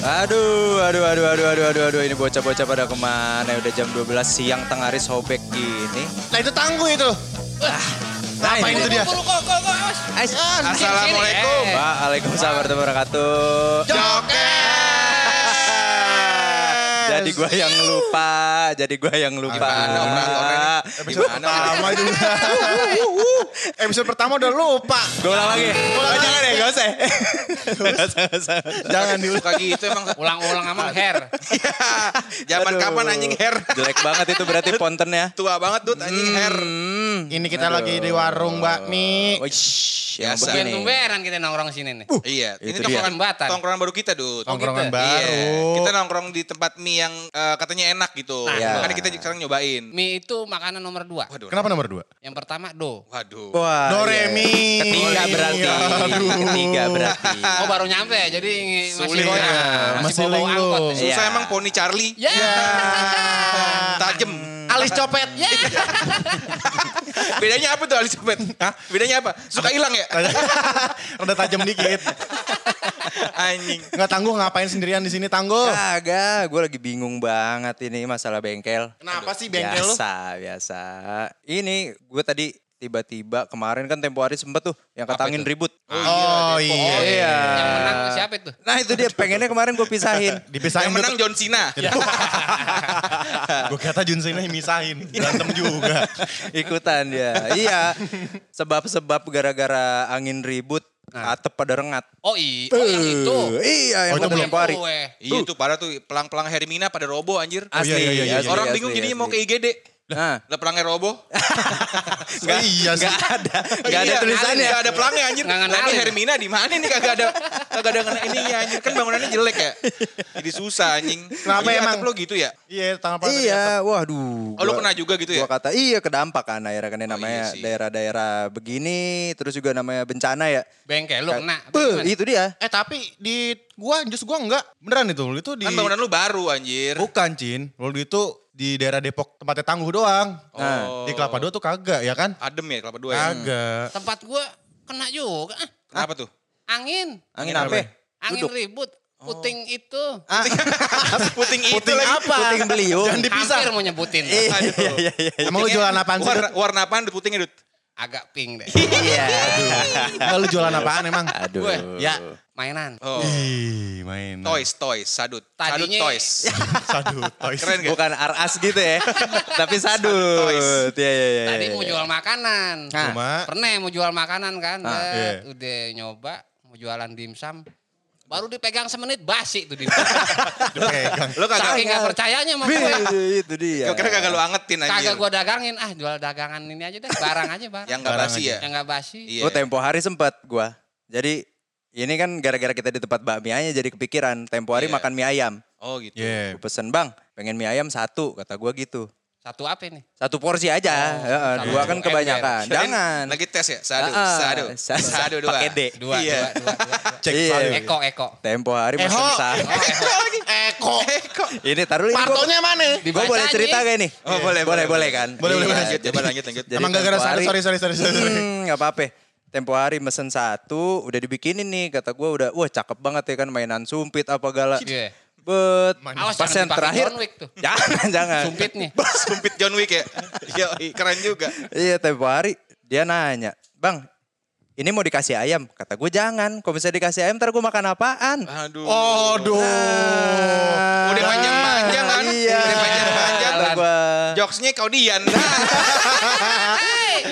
Aduh, ini bocah-bocah pada kemana? Udah jam 12 siang tengah hari sobek gini. Nah itu tangguh itu. Apa itu dia? Assalamualaikum. Waalaikumsalam warahmatullahi wabarakatuh. Joker. Jadi gua yang lupa. Episode pertama udah lupa. Gua ulang lagi. Gak usah. Jangan diulang gitu emang. Ulang-ulang emang hair. Zaman kapan anjing hair? Jelek banget itu berarti pontennya. Tua banget Dut anjing hair. Ini kita lagi di warung bakmi. Biasa nih. Tumberan kita nongkrong sini nih. Iya. Ini tongkrongan baru kita Dut. Tongkrongan baru. Kita nongkrong di tempat mie yang katanya enak gitu. Makanya kita sekarang nyobain. Mie itu makanan nomor 2. Kenapa nomor 2? Yang pertama do. Waduh. Do re mi. Ketiga berarti. Oh baru nyampe jadi masih bawa angkot. Susah emang poni Charlie. Ya. Tajem. Alis copet. Ya. Bedanya apa tuh alis copet? Hah? Bedanya apa? Suka hilang ya? Udah tajam dikit. Anjing. Nggak tangguh ngapain sendirian di sini tangguh? Kagak, gue lagi bingung banget ini masalah bengkel. Kenapa sih bengkel lu? Biasa. Ini gue tadi tiba-tiba kemarin kan tempo hari sempet tuh yang katangin ribut. Oh iya. Yang menang siapa itu? Nah itu dia pengennya kemarin gue pisahin. Dipisahin. Yang menang John Cena. Gue kata John Cena yang misahin. Berantem juga. Ikutan dia. Iya. Sebab-sebab gara-gara angin ribut. Atap pada rengat. Oh, yang itu. Iya, yang pada belum pari. Iya tuh pada tuh pelang-pelang Hermina pada roboh anjir. Asli. Orang bingung jadi mau ke IGD. Lah pelangnya roboh? Gak ada tulisannya. Gak ada pelangnya anjir. Ini Hermina di mana nih kagak ada ini anjir. Kan bangunannya jelek ya. Jadi susah anjing. Kenapa emang? Atap lo gitu ya? Iya, tanggapan. Iya, waduh. Oh lo kena juga gitu ya? Gua kata iya kedampak kan akhirnya kan namanya daerah-daerah begini. Terus juga namanya bencana ya. Bengkel lo kena. Itu dia. Tapi di gua enggak. Beneran itu. Kan bangunan lu baru anjir. Bukan Cin. Lo itu di daerah Depok tempatnya tangguh doang. Nah, di Kelapa 2 tuh kagak ya kan? Adem ya Kelapa 2 ya? Kagak. Tempat gue kena juga. Kenapa tuh? Angin. Angin apa? Angin ribut. Puting itu. Puting apa? Puting beliung. Jangan dipisah. Hampir mau nyebutin. Iya. Emang lu jualan apaan sih? Warna apaan putingnya Dut? Agak pink deh. Iya. Lu jualan apaan emang? Aduh. Ya. Mainan. Ih, mainan. Toys, sadut. Tadinya... Sadut toys. Sadut toys. Keren gak? Bukan aras gitu ya. Tapi sadut. Iya. Tadi mau jual makanan. Pernah mau jual makanan kan. Udah nyoba mau jualan dimsum. Baru dipegang semenit basi tuh dimsum. Dipegang. Lo kagak gak percayanya sama gue. Itu dia. Kira-kira kagak lo angetin aja. Kagak gue dagangin. Jual dagangan ini aja deh. Barang aja. Yang gak basi ya? Yang gak basi. Lo tempo hari sempet gue. Jadi... Ini kan gara-gara kita di tempat bakmi aja jadi kepikiran. Tempo hari makan mie ayam. Oh gitu. Yeah. Gue pesen bang, pengen mie ayam satu, kata gue gitu. Satu apa nih? Satu porsi aja. Dua kan kebanyakan. Jangan. Lagi tes ya? Sadu dua. Pakai D. Dua. Cek sadu. Eko. Tempo hari pesen satu. Eko. Ini taruh ini. Partonya mana? Gue boleh cerita kayak nih? Oh boleh kan? Boleh. Lanjut. Emang gara-gara sadu, sorry. Gak apa-apa. Tempo hari mesen satu, udah dibikinin nih. Kata gue udah, wah cakep banget ya kan mainan sumpit apa galak. Yeah. But, awas pas yang terakhir. John Wick tuh. Jangan. Sumpit nih. Sumpit John Wick ya. Iya keren juga. Iya tempo hari dia nanya, bang ini mau dikasih ayam. Kata gue jangan, kalau misalnya dikasih ayam ntar gue makan apaan. Aduh. Nah. Udah panjang-panjang kan. Iya. Udah panjang-panjang. Jokesnya kau dian.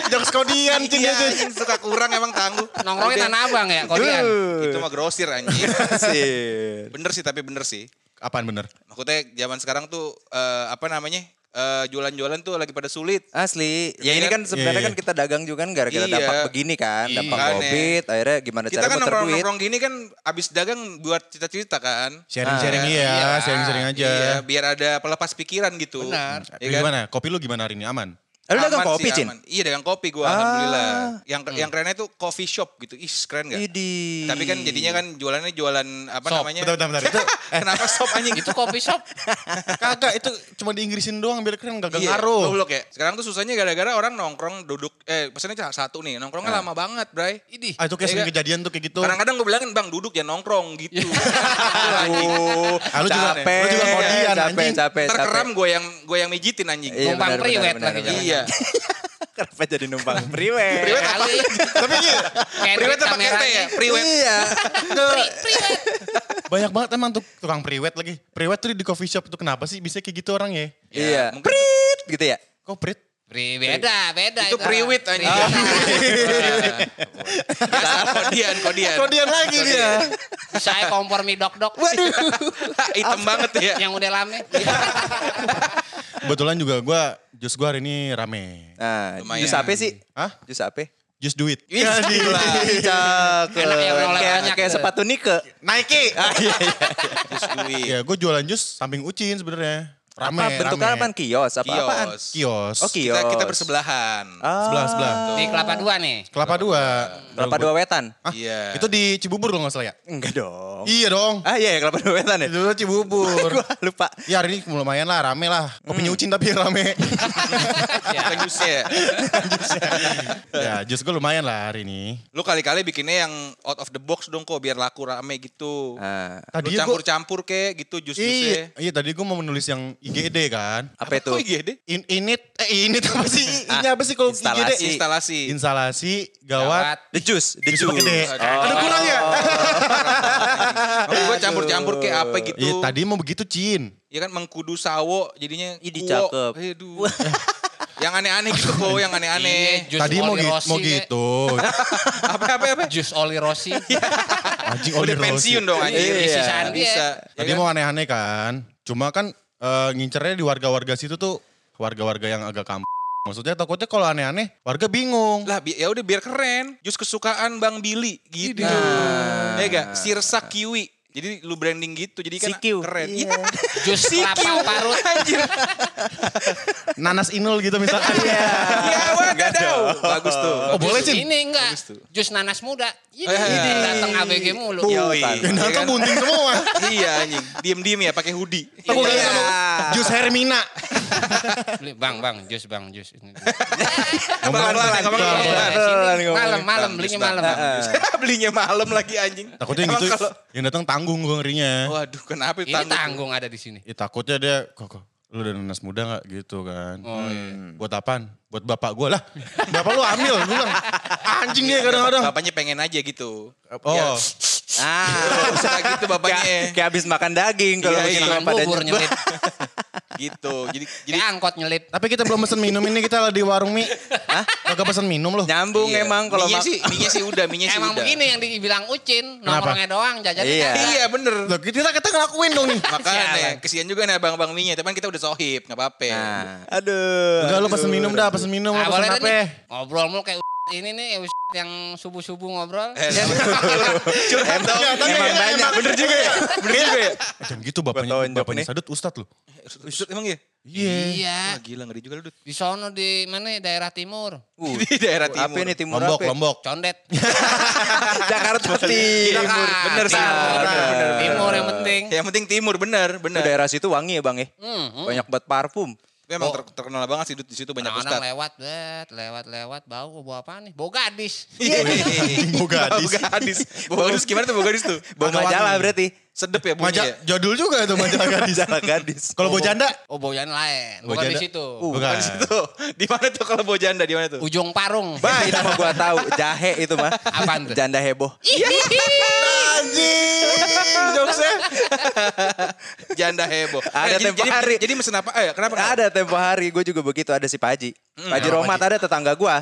Jokes kodian, cing. Suka kurang emang tangguh. Nongkrongnya Tanah Abang ya kodian. Itu mah grosir anjing. Bener sih. Apaan bener? Maksudnya zaman sekarang tuh jualan-jualan tuh lagi pada sulit. Asli. Ya ini kan sebenarnya kan kita dagang juga kan gara-gara dampak begini kan. Dampak COVID akhirnya gimana cara muter duit. Kita kan nongkrong gini kan abis dagang buat cerita-cerita kan. Sharing-sharing aja. Biar ada pelepas pikiran gitu. Benar. Gimana? Kopi lu gimana hari ini aman? Lu dagang kopi, Cin? Iya, dagang kopi gue, alhamdulillah. Yang kerennya tuh coffee shop gitu. Ih, keren gak? Idi. Tapi kan jadinya kan jualannya jualan apa shop. Namanya? Bentar. Itu, kenapa shop anjing? Itu coffee shop. Kagak, itu cuma diinggrisin doang biar keren, gak ngaruh. Iya, ya. Sekarang tuh susahnya gara-gara orang nongkrong duduk, pesannya satu nih, nongkrongnya lama banget, Bray. Idi. Ah, itu kayak sering kejadian tuh kayak gitu. Kadang-kadang gue bilangin, bang duduk ya nongkrong gitu. Lu juga kodian anjing. Terkeram gue yang mijitin anjing. Numpang priwet lagi jangan. Kenapa jadi numpang priwet? Priwet apa? Tapi iya. Priwet apa KT ya? Priwet. Iya. Priwet. Banyak banget emang tuh tukang priwet lagi. Priwet tuh di coffee shop tuh kenapa sih bisa kayak gitu orang ya? Iya. Prit gitu ya? Kok prit? Beda. Itu priwit aja. Kodian lagi dia. Saya kompor mie dok-dok. Waduh. Hitam banget ya. Yang udah lame. Kebetulan juga gue, jus gue hari ini rame. Nah, jus apa sih? Hah? Jus apa? Jus duit. Iya, gila. Kayak sepatu Nike. Jus duit. Ya, gue jualan jus samping Ucin sebenarnya. Rame, apa bentuknya apaan? Kios? Apa-apaan? Kios. Oh, kios. Kita bersebelahan. Ah. Sebelah. Di Kelapa 2 nih? Kelapa 2 Wetan? Iya. Itu di Cibubur kalau nggak salah ya? Enggak dong. Iya dong. Ah iya Kelapa 2 Wetan ya? Itu Cibubur. Gua lupa. Ya hari ini lumayan lah, rame lah. Kopinya Ucin tapi rame. Bukan jusnya ya? Ya jus gue lumayan lah hari ini. Lu kali-kali bikinnya yang out of the box dong kok biar laku rame gitu. Lu campur-campur kayak gitu jus-jusnya. Iya tadi gue mau menulis yang IGD kan. Apa itu? Kok IGD? Init apa sih? Ini apa sih kalau IGD? Instalasi, gawat. The juice. Gede. Ada kurangnya. Gue campur-campur kayak apa gitu. Ya, tadi mau begitu, Cin. Ya kan mengkudu sawo jadinya kuwo. Cakep. Aduh. Yang aneh-aneh gitu kok, yang aneh-aneh. Tadi mau gitu. Apa? Jus Oli Rossi. Anjing Oli Rossi. Udah pensiun dong anjing. Tadi mau aneh-aneh kan. Cuma kan ngincernya di warga-warga situ tuh warga-warga yang agak kampung. Maksudnya takutnya kalau aneh-aneh warga bingung. Lah ya udah biar keren. Jus kesukaan Bang Billy gitu. Nah. Ya enggak? Sirsak kiwi. Jadi lu branding gitu jadi kan keren. Iya. Jus kelapa parut anjir. Nanas Inul gitu misalkan. Iya. Ya enggak tahu. Bagus tuh. Oh, boleh sih. Ini enggak. Jus nanas muda. Ini datang ABG mulu. Yoi. Kan bunting semua. Iya anjing. Diem-diem ya pakai hoodie. Jus Hermina. Bang, jus. Malam, belinya malam. Belinya malam lagi anjing. Takutnya gitu yang datang tanggung gue ngerinya. Waduh kenapa itu tanggung? Ini tanggung ada di sini. Ya takutnya dia, kok lu udah nanas muda gak gitu kan. Oh, iya. Buat apaan? Buat bapak gue lah. Bapak lu ambil, gue bilang. Anjing dia kadang-kadang. Bapaknya pengen aja gitu. Oh. Ya. Usah gitu bapaknya. Kayak habis makan daging kalau makan bubur nyelip. Gitu. Jadi angkot nyelip. Tapi kita belum pesen minum ini kita di warung mie. Hah? Kagak pesen minum loh. Nyambung emang kalau minyak sih udah. Emang begini yang dibilang Ucin, nongkrongnya doang jajannya. Iya bener. Loh, kita ngelakuin dong nih. Makanya kesian juga nih abang-abang minyak, tapi kita udah sohib, enggak apa-apa. Aduh. Enggak lu pesen minum apa apa. Ngobrol mulu kayak ini nih yang subuh-subuh ngobrol. Curhat dong. Emang banyak. Bener juga ya. Jangan gitu bapaknya Sadut Ustad loh. Ustad emang ya? Iya. Wah gila ngeri juga lu Dut. Di sono di mana daerah timur. Di daerah timur. Apa nih timur apa? Lombok. Condet. Jakarta Timur. Bener Timur. Timur yang penting. Yang penting timur bener. Daerah situ wangi ya bang ya. Banyak buat parfum. Memang terkenal banget sih di situ banyak ustadz. Orang lewat bau apa nih? Bau gadis. Bau gadis. Bau gadis gimana tuh bau gadis tuh? Bau majalah berarti. Sedep ya bunyinya. Jadul juga itu majalah gadis. Kalau bau janda? Oh bau janda lain. Bukan di situ. Bukan di situ. Di mana tuh kalau bau janda di mana tuh? Ujung Parung. Bah itu mah gua tahu. Jahe itu mah. Apaan tuh? Janda heboh. Anjing, jokesnya. Janda heboh. Ada tempo hari. Jadi mesen apa? Kenapa? Ada tempo hari, gue juga begitu. Ada si Paji. Paji Romat ada tetangga gue.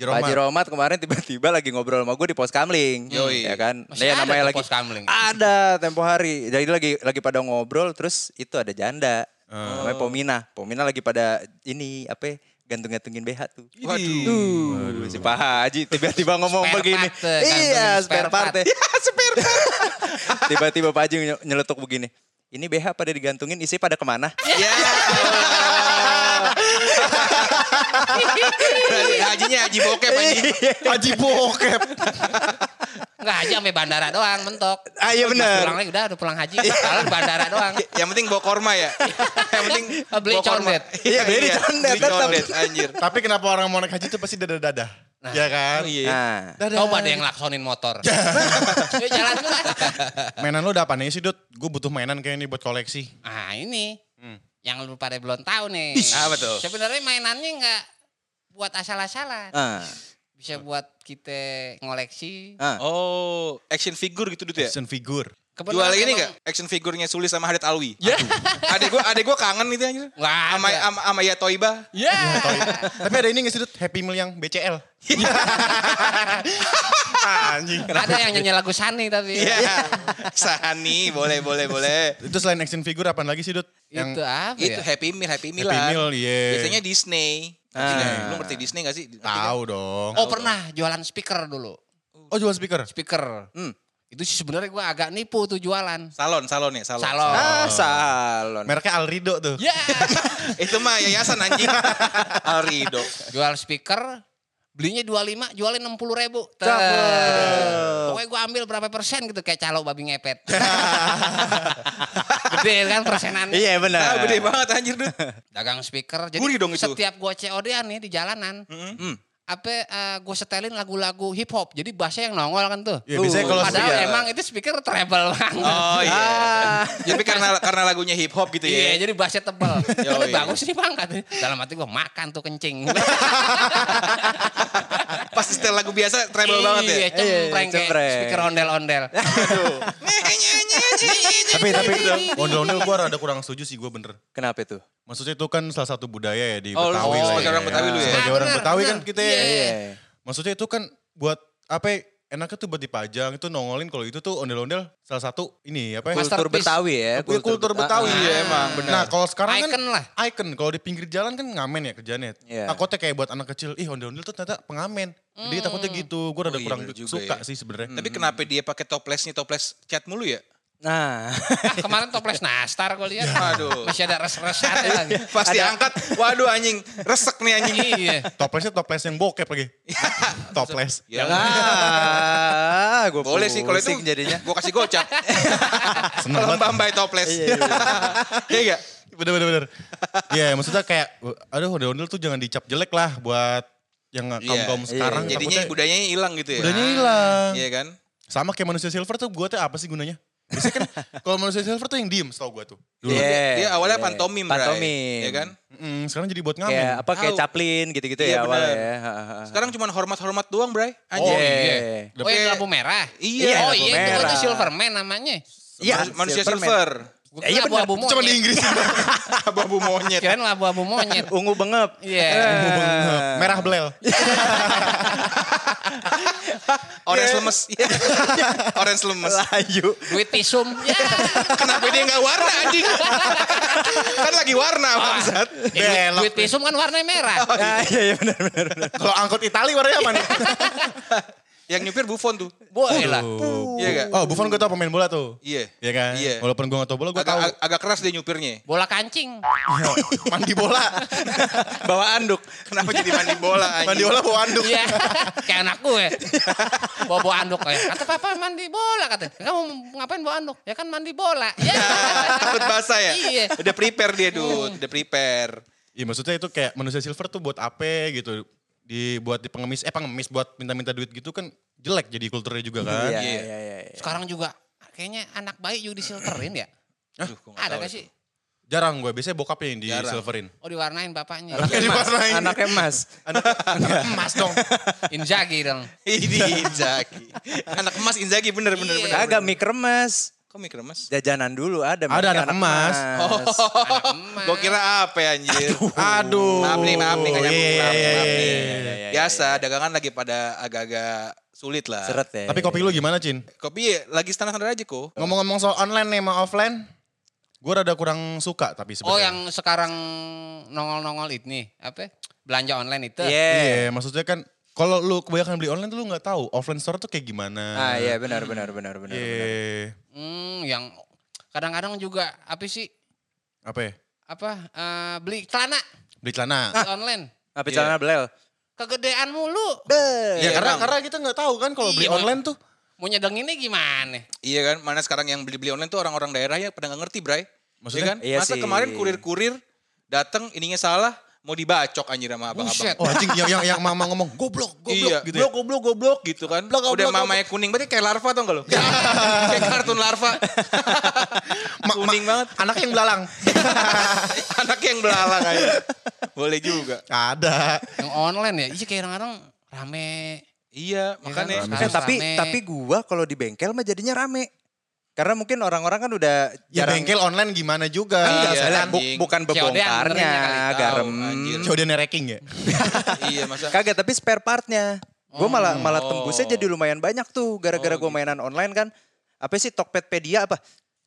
Paji Romat kemarin tiba-tiba lagi ngobrol sama gue di pos kamling. Ya kan? Masih ada di pos kamling. Ada tempo hari. Jadi lagi pada ngobrol, terus itu ada janda. Namanya Pomina. Pomina lagi pada ini, apa gantung-gantungin BH tuh. Waduh. Si Pak Haji tiba-tiba ngomong begini. Iya, spare part. Tiba-tiba Pak Haji nyeletuk begini. Ini BH pada digantungin, isi pada kemana? Hajinya haji bokep anjing. Haji bokep. Enggak haji sampai bandara doang mentok. Ah iya benar. Pulang lagi udah pulang haji. Kalau bandara doang. Yang penting bawa korma ya. Yang penting beli cornet. Iya beli cornet tetap. Anjir. Tapi kenapa orang mau naik haji itu pasti dada-dada? Nah, ya kan? Iya. Nah. Coba ada yang laksonin motor. Yuk jalan dulu lah. Mainan lu udah apa nih sih Dut? Gue butuh mainan kayak ini buat koleksi. Ah ini. Yang lu pada belum tahu nih. Ah betul. Sebenarnya mainannya nggak buat asal-asalan. Bisa buat kita ngoleksi. Oh, action figure gitu Dut ya? Action figure. Kebetulan jual ini gak? Action figurnya Sulis sama Hadet Alwi. Ya. Adek gue kangen gitu aja. Wah. Sama Ya Toiba. Ya. Yeah. Tapi ada ini gak sih Dut? Happy Meal yang BCL. Anjing. Ada yang nyanyi lagu Sani tapi. Yeah. Sani boleh. Itu selain action figure apaan lagi sih Dut? Yang itu apa ya? Itu Happy Meal lah. Happy Meal yeah. Biasanya Disney. Lu ngerti Disney gak sih? Tahu dong. Oh pernah jualan speaker dulu. Oh jual speaker? Speaker. Itu sih sebenarnya gue agak nipu tuh jualan. Salon. Salon. Mereknya Alrido tuh. Ya. Yeah. Itu mah yayasan anjing. Alrido. Jual speaker, belinya 25, jualin 60.000. Pokoknya gue ambil berapa persen gitu kayak calo babi ngepet. Gede kan persenan. Iya benar. Nah, gede banget anjir tuh. Dagang speaker. Jadi setiap gue COD-an nih di jalanan. Gue setelin lagu-lagu hip hop, jadi bassnya yang nongol kan tuh. Ya, kalau padahal emang itu speaker treble banget. Oh iya. Jadi karena lagunya hip hop gitu ya. Iya, jadi bassnya tebel. Tapi bagus nih bang katanya. Dalam hati gue makan tuh kencing. Pas setel lagu biasa treble banget ya. Iya, cempreng kayak speaker ondel-ondel. Tapi ondel-ondel gue rada kurang setuju sih gue bener. Kenapa itu? Maksudnya itu kan salah satu budaya ya di Betawi lah ya. Sebagai orang Betawi lu ya. Sebagai orang Betawi kan kita ya. Maksudnya itu kan buat apa enaknya tuh buat dipajang itu nongolin kalau itu tuh ondel-ondel salah satu ini apa ya. Kultur Betawi ya. Kultur Betawi ya emang benar. Nah kalau sekarang kan icon kalau di pinggir jalan kan ngamen ya kerjaannya. Takutnya kayak buat anak kecil ih ondel-ondel tuh ternyata pengamen. Jadi takutnya gitu gue rada kurang suka sih sebenarnya. Tapi kenapa dia pakai toplesnya toples cat mulu ya? Nah, kemarin toples nastar gue lihat. Waduh. Masih ada res-resannya lagi. Pas diangkat, waduh anjing, resek nih anjing. Iya. Toplesnya toples yang bokep lagi. Toples. Ya. Boleh sih kalau itu jadinya. Gue kasih gocap. Kalau Mbak toples. Iya enggak? Bener-bener. Iya maksudnya kayak, aduh ondel-ondel tuh jangan dicap jelek lah buat yang kaum-kaum sekarang. Jadinya budayanya hilang gitu ya. Budayanya hilang. Iya kan? Sama kayak manusia silver tuh gue tuh apa sih gunanya? Biasanya kan kalau manusia silver tuh yang diem setau gue tuh. Dia awalnya pantomim. Ya kan? Sekarang jadi buat ngamen. Kayak apa kayak Chaplin gitu-gitu ya awalnya. Sekarang cuma hormat-hormat doang Bray. Oh iya. Oh yang lampu merah? Iya. Oh iya itu kan Silverman namanya. Iya manusia silver. Iya abu-abu monyet. Cuma di Inggris. Abu-abu monyet. Kirain abu-abu monyet. Ungu bengep. Iya. Ungu bengep. Merah belel. Orange lemes. Orange lemes. Layu. Duit pisum. Kenapa dia gak warna anjing? Kan lagi warna bangsat. Duit pisum kan warnanya merah. Iya benar. Kalau angkut Itali warnanya apa nih? Yang nyupir Buffon tuh. Boleh lah. Iya gak? Oh Buffon gue tau pemain bola tuh. Iya. Iya kan? Walaupun gue gak tau bola gue tau. Agak keras dia nyupirnya. Bola kancing. Mandi bola. Bawa anduk. Kenapa jadi mandi bola anjing? Mandi bola bawa anduk. Iya. Kayak anak gue. Bawa anduk. Kata papa mandi bola katanya. Kamu ngapain bawa anduk? Ya kan mandi bola. Iya. Takut basah ya? Iya. Udah prepare dia Dut. Udah prepare. Iya maksudnya itu kayak manusia silver tuh buat apa gitu. Dibuat di pengemis buat minta-minta duit gitu kan jelek jadi kulturnya juga kan. Iya. Sekarang juga kayaknya anak bayi juga disilverin ya. Ada gak sih? Jarang gue, biasanya bokapnya yang disilverin. Oh diwarnain bapaknya. Anaknya emas. Anak emas dong. Inzaghi dong. Inzaghi. Anak emas Inzaghi bener. Agak mikremas. Kok mikremas? Jajanan dulu ada anak emas. Oh, gue kira apa ya anjir. Aduh. Maaf nih. Iya. Biasa dagangan lagi pada agak-agak sulit lah. Seret ya. Tapi kopi lu gimana Cin? Kopi lagi standar aja kok. Ngomong-ngomong soal online nih sama offline. Gue rada kurang suka tapi sebenarnya. Oh yang sekarang nongol-nongol ini. Apa? Belanja online itu. Iya maksudnya kan. Kalau lu kebanyakan beli online tuh lu gak tahu offline store tuh kayak gimana. Ah iya benar. Yang kadang-kadang juga apa sih? Apa ya? Beli celana. Online. Apa celana belel? Kegedean mulu. Iya, karena kita nggak tahu kan kalau beli online tuh. Mau nyedenginnya gimana? Iya kan, mana sekarang yang beli-beli online tuh orang-orang daerah ya pada nggak ngerti, Bray. Maksudnya kan? Iya masa sih. Kemarin kurir-kurir datang ininya salah, mau dibacok anjir sama abang-abang. Oh anjing yang mama ngomong goblok iya, gitu. Goblok gitu kan. Blok, udah mamanya kuning berarti kayak larva tau gak lo? Kayak kartun larva. Kuning banget. Anaknya yang belalang. Anaknya yang belalang aja. Boleh juga. Ada. Yang online ya? Iya kayak orang-orang rame. Iya makanya. Rame. Tapi gua kalau di bengkel mah jadinya rame. Karena mungkin orang-orang kan udah jarang... Ya bengkel online gimana juga. Enggak, iya, bukan bebongkarnya, garam. Udah nereking ya? Iya masa? Kagak, tapi spare partnya. Gue malah tembusnya jadi lumayan banyak tuh. Gara-gara gue mainan online kan. Apa sih, Tokopedia apa?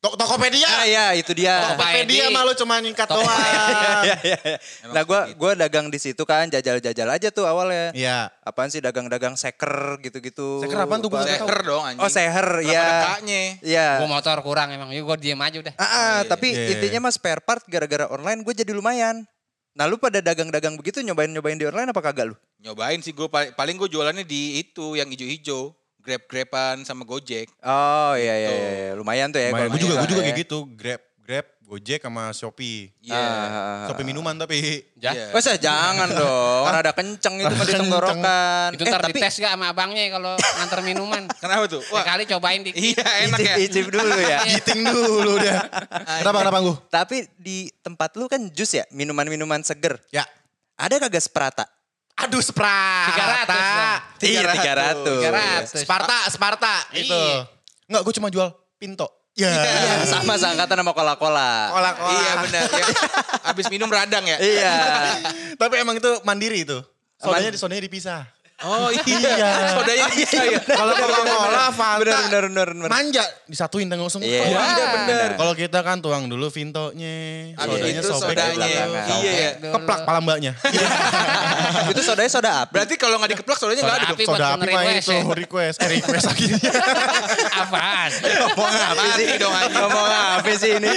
Tokopedia? Ah, iya, itu dia. Tokopedia mah lo cuma nyingkat doang. Nah gue dagang di situ kan, jajal-jajal aja tuh awalnya. Iya. Apaan sih dagang-dagang seker gitu-gitu. Seker apaan tuh? Seker dong anjing. Oh seher, iya. Iya. Gue motor kurang emang, gue diem aja udah. Tapi intinya mah spare part gara-gara online gue jadi lumayan. Nah lu pada dagang-dagang begitu nyobain-nyobain di online apa kagak lu? Nyobain sih gue, paling gue jualannya di itu yang hijau-hijau. Grab-graban sama Gojek. Oh iya. Lumayan tuh ya. Gue juga kayak gitu. Grab, Gojek sama Shopee. Iya. Shopee minuman tapi. Masa jangan dong. Karena ada kenceng itu di tenggorokan. Itu ntar dites gak sama abangnya kalau nganter minuman. Kenapa tuh? Sekali cobain dikit. Iya enak ya. Icip dulu ya. Giting dulu udah. Kenapa gue? Tapi di tempat lu kan jus ya? Minuman-minuman seger. Ya. Ada kagak Sprata? Aduh Sprata. 300. Sparta itu. Enggak, gue cuma jual Pinto. Iya. Sama seangkatan sama Cola-Cola. Cola-Cola. Iya benar. Abis minum radang ya. Iya. Tapi emang itu mandiri itu. Sodanya dipisah. Oh iya. Sodanya dipisah ya. Kalau Cola-Cola, Fanta. Bener. Manja disatuin dan langsung. Iya bener. Kalau kita kan tuang dulu Fintonya. Sodanya sobek. Iya. Keplak pala mbaknya. Itu sodanya soda api. Berarti kalau gak dikeplak sodanya soda gak ada. Soda api mah itu request. Request lagi. Apaan? Ngomong apa sih ini?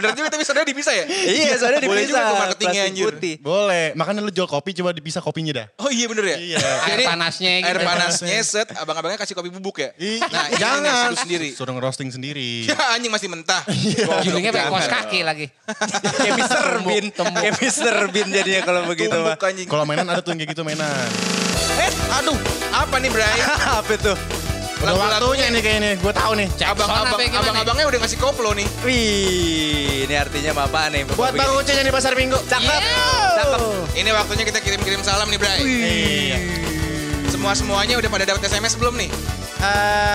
Bener juga tapi sodanya dipisah ya? Iya sodanya dipisah. Boleh juga tuh marketingnya anjir. Boleh. Makanya lu jual kopi coba dipisah kopinya dah. Oh iya bener ya? Iya. Air panasnya set. Abang-abangnya kasih kopi bubuk ya? Nah jangan. Suruh ngerosting sendiri. Ya anjing masih mentah. Judulnya pakai kos kaki lagi. Kayak Mr. Bean. Kayak Mr. Bean jadinya kalau begitu mah. Kalau mainan ada tuh yang kayak gitu mainan. Aduh, apa nih Bray? Apa tuh? Udah waktunya nih kayaknya, gue tahu nih. Abang-abangnya udah ngasih koplo nih. Wih, ini artinya bapak nih. Buat Bang Ucenya di Pasar Minggu. Cakep. Ini waktunya kita kirim-kirim salam nih Bray. Semuanya udah pada dapat SMS belum nih?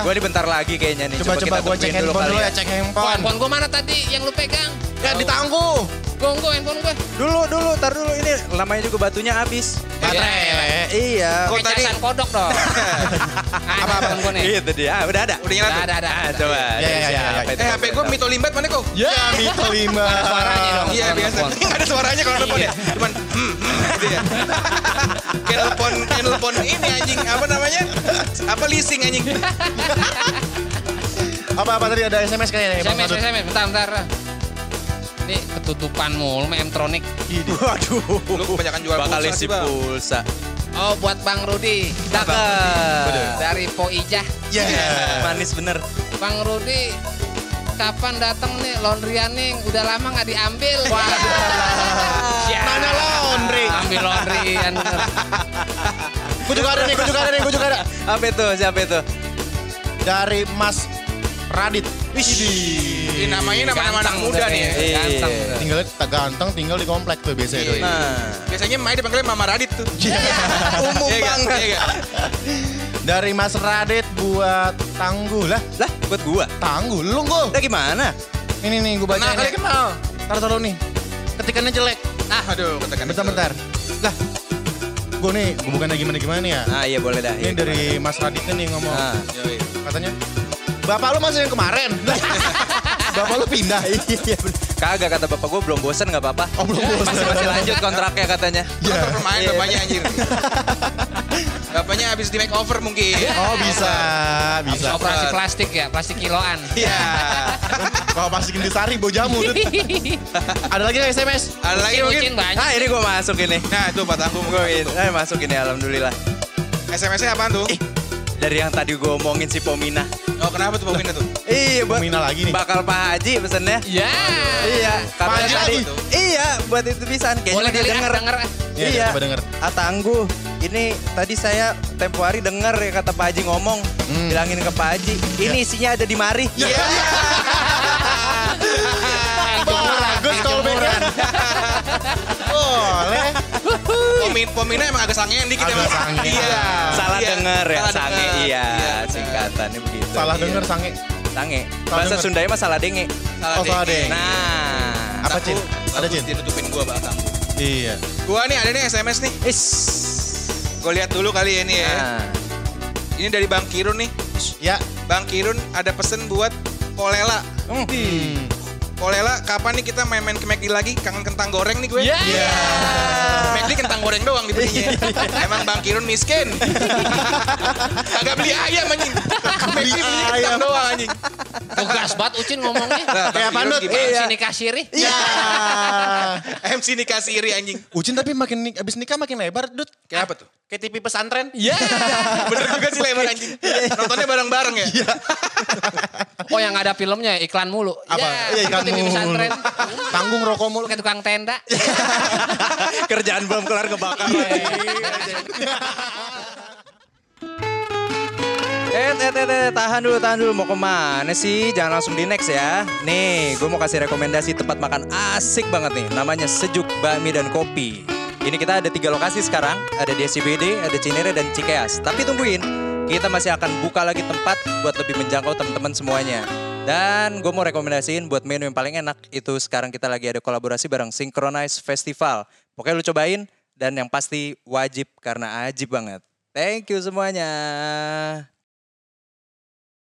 Gue nih bentar lagi kayaknya nih. Coba gue cek handphone dulu ya, cek handphone. Handphone gue mana tadi yang lu pegang? Ya ditangguh. Gue handphone gue. Dulu, tar dulu ini. Lamanya juga batunya habis. Baterai. Iya. Kok tadi? Kecasan kodok dong. Apa handphone gue nih? Itu dia, udah ada. Udah nyala tuh? Ada. Coba. Ya. HP gue Mito Limbat mana kok? Ya Mito Limbat. Ada suaranya dong. Iya biasa. Ada suaranya kalau telepon ya. Cuman gitu ya. Kayak telepon ini anjing. Apa namanya? Apa leasing anjing? Apa tadi ada SMS kayaknya? SMS. Bentar. Ini ketutupan mulu M-Tronic. Waduh. Lu kebanyakan jual pulsa. Bakal isi pulsa. Oh buat Bang Rudi. Cakep. Dari Poijah. Yeah. Manis bener. Bang Rudi kapan datang nih laundryannya udah lama gak diambil. Mana laundry? Ambil laundryan. Gue juga ada. Siapa itu? Dari Mas Radit. Ini namanya anak muda nih ya. Ganteng. Tinggalnya ganteng, tinggal di komplek tuh biasanya. Biasanya Mai dipanggilnya Mama Radit tuh. Umum banget. Dari Mas Radit buat Tangguh. Lah buat gua? Tangguh, lu gua. Udah gimana? Ini nih gua bacain. Kenal. Taruh nih. Ketikannya jelek. Aduh ketikannya. Bentar. Lah. Gua nih, gua bukannya gimana-gimana nih ya. Iya boleh dah. Ini dari Mas Raditnya nih ngomong. Katanya. Bapak lu masih yang kemarin. Bapak lu pindah. Kagak kata bapak gue belum bosen gak apa-apa. Oh belum bosen. Masih lanjut kontraknya katanya. Kontrak permain bapaknya anjir. Bapaknya habis di make over mungkin. Oh bisa. Operasi plastik ya, plastik kiloan. Iya. Kalau pas bikin disari bau jamu. Ada lagi nggak SMS? Ada lagi mungkin. Nah ini gue masuk ini. Nah itu batangku gue masuk ini, alhamdulillah. SMS-nya apaan tuh? Dari yang tadi gue omongin si Pomina. Oh kenapa tuh Pomina tuh? Iya Pomina lagi nih. Bakal Pak Haji pesennya. Iya. Iya. Pak Haji lagi. Iya buat itu pisan. Boleh dia denger. Iya. Atanggu. Ini tadi saya tempo hari dengar ya kata Pak Haji ngomong. Bilangin ke Pak Haji, ini isinya ada di mari. Iya. Bagus callback-nya. Boleh. Pomina emang agak sangean dikit ya Mas. Iya. Salah denger ya sange. Iya, singkatannya begitu. Salah denger sange. Sange. Bahasa Sundanya mah salah denge. Salah denge. Nah, apa Cin? Ada Cin? Dia tutupin gua Bang. Iya. Gua nih ada nih SMS nih. Gue lihat dulu kali ya ini ya. Nah. Ini dari Bang Kirun nih. Ya. Bang Kirun ada pesen buat Kolela. Kolela kapan nih kita main-main ke McD lagi? Kangen kentang goreng nih gue. Iya. Yeah. Yeah. McD kentang goreng doang dibelinya. Emang Bang Kirun miskin. Agak beli ayam anjing. McD beli kentang doang anjing. Tugas banget Ucin ngomongnya. Kayak pandut. MC nikah siri. Iya. MC nikah siri anjing. Ucin tapi makin abis nikah makin lebar Dut. Kayak apa tuh? Kayak TV pesantren. Iya. Yeah. Bener juga sih lebar anjing. Nontonnya bareng-bareng ya? Iya. Oh yang ada filmnya iklan mulu. Apa? Iya iklan mulu. TV pesantren. Tanggung rokok mulu. Kayak tukang tenda. Kerjaan belum kelar kebakar. Tahan dulu. Mau kemana sih? Jangan langsung di next ya. Nih, gue mau kasih rekomendasi tempat makan asik banget nih. Namanya Sejuk Bakmi dan Kopi. Ini kita ada 3 lokasi sekarang. Ada di SCBD, ada Cinere, dan Cikeas. Tapi tungguin, kita masih akan buka lagi tempat buat lebih menjangkau teman-teman semuanya. Dan gue mau rekomendasiin buat menu yang paling enak. Itu sekarang kita lagi ada kolaborasi bareng Synchronize Festival. Pokoknya lu cobain dan yang pasti wajib karena ajib banget. Thank you semuanya.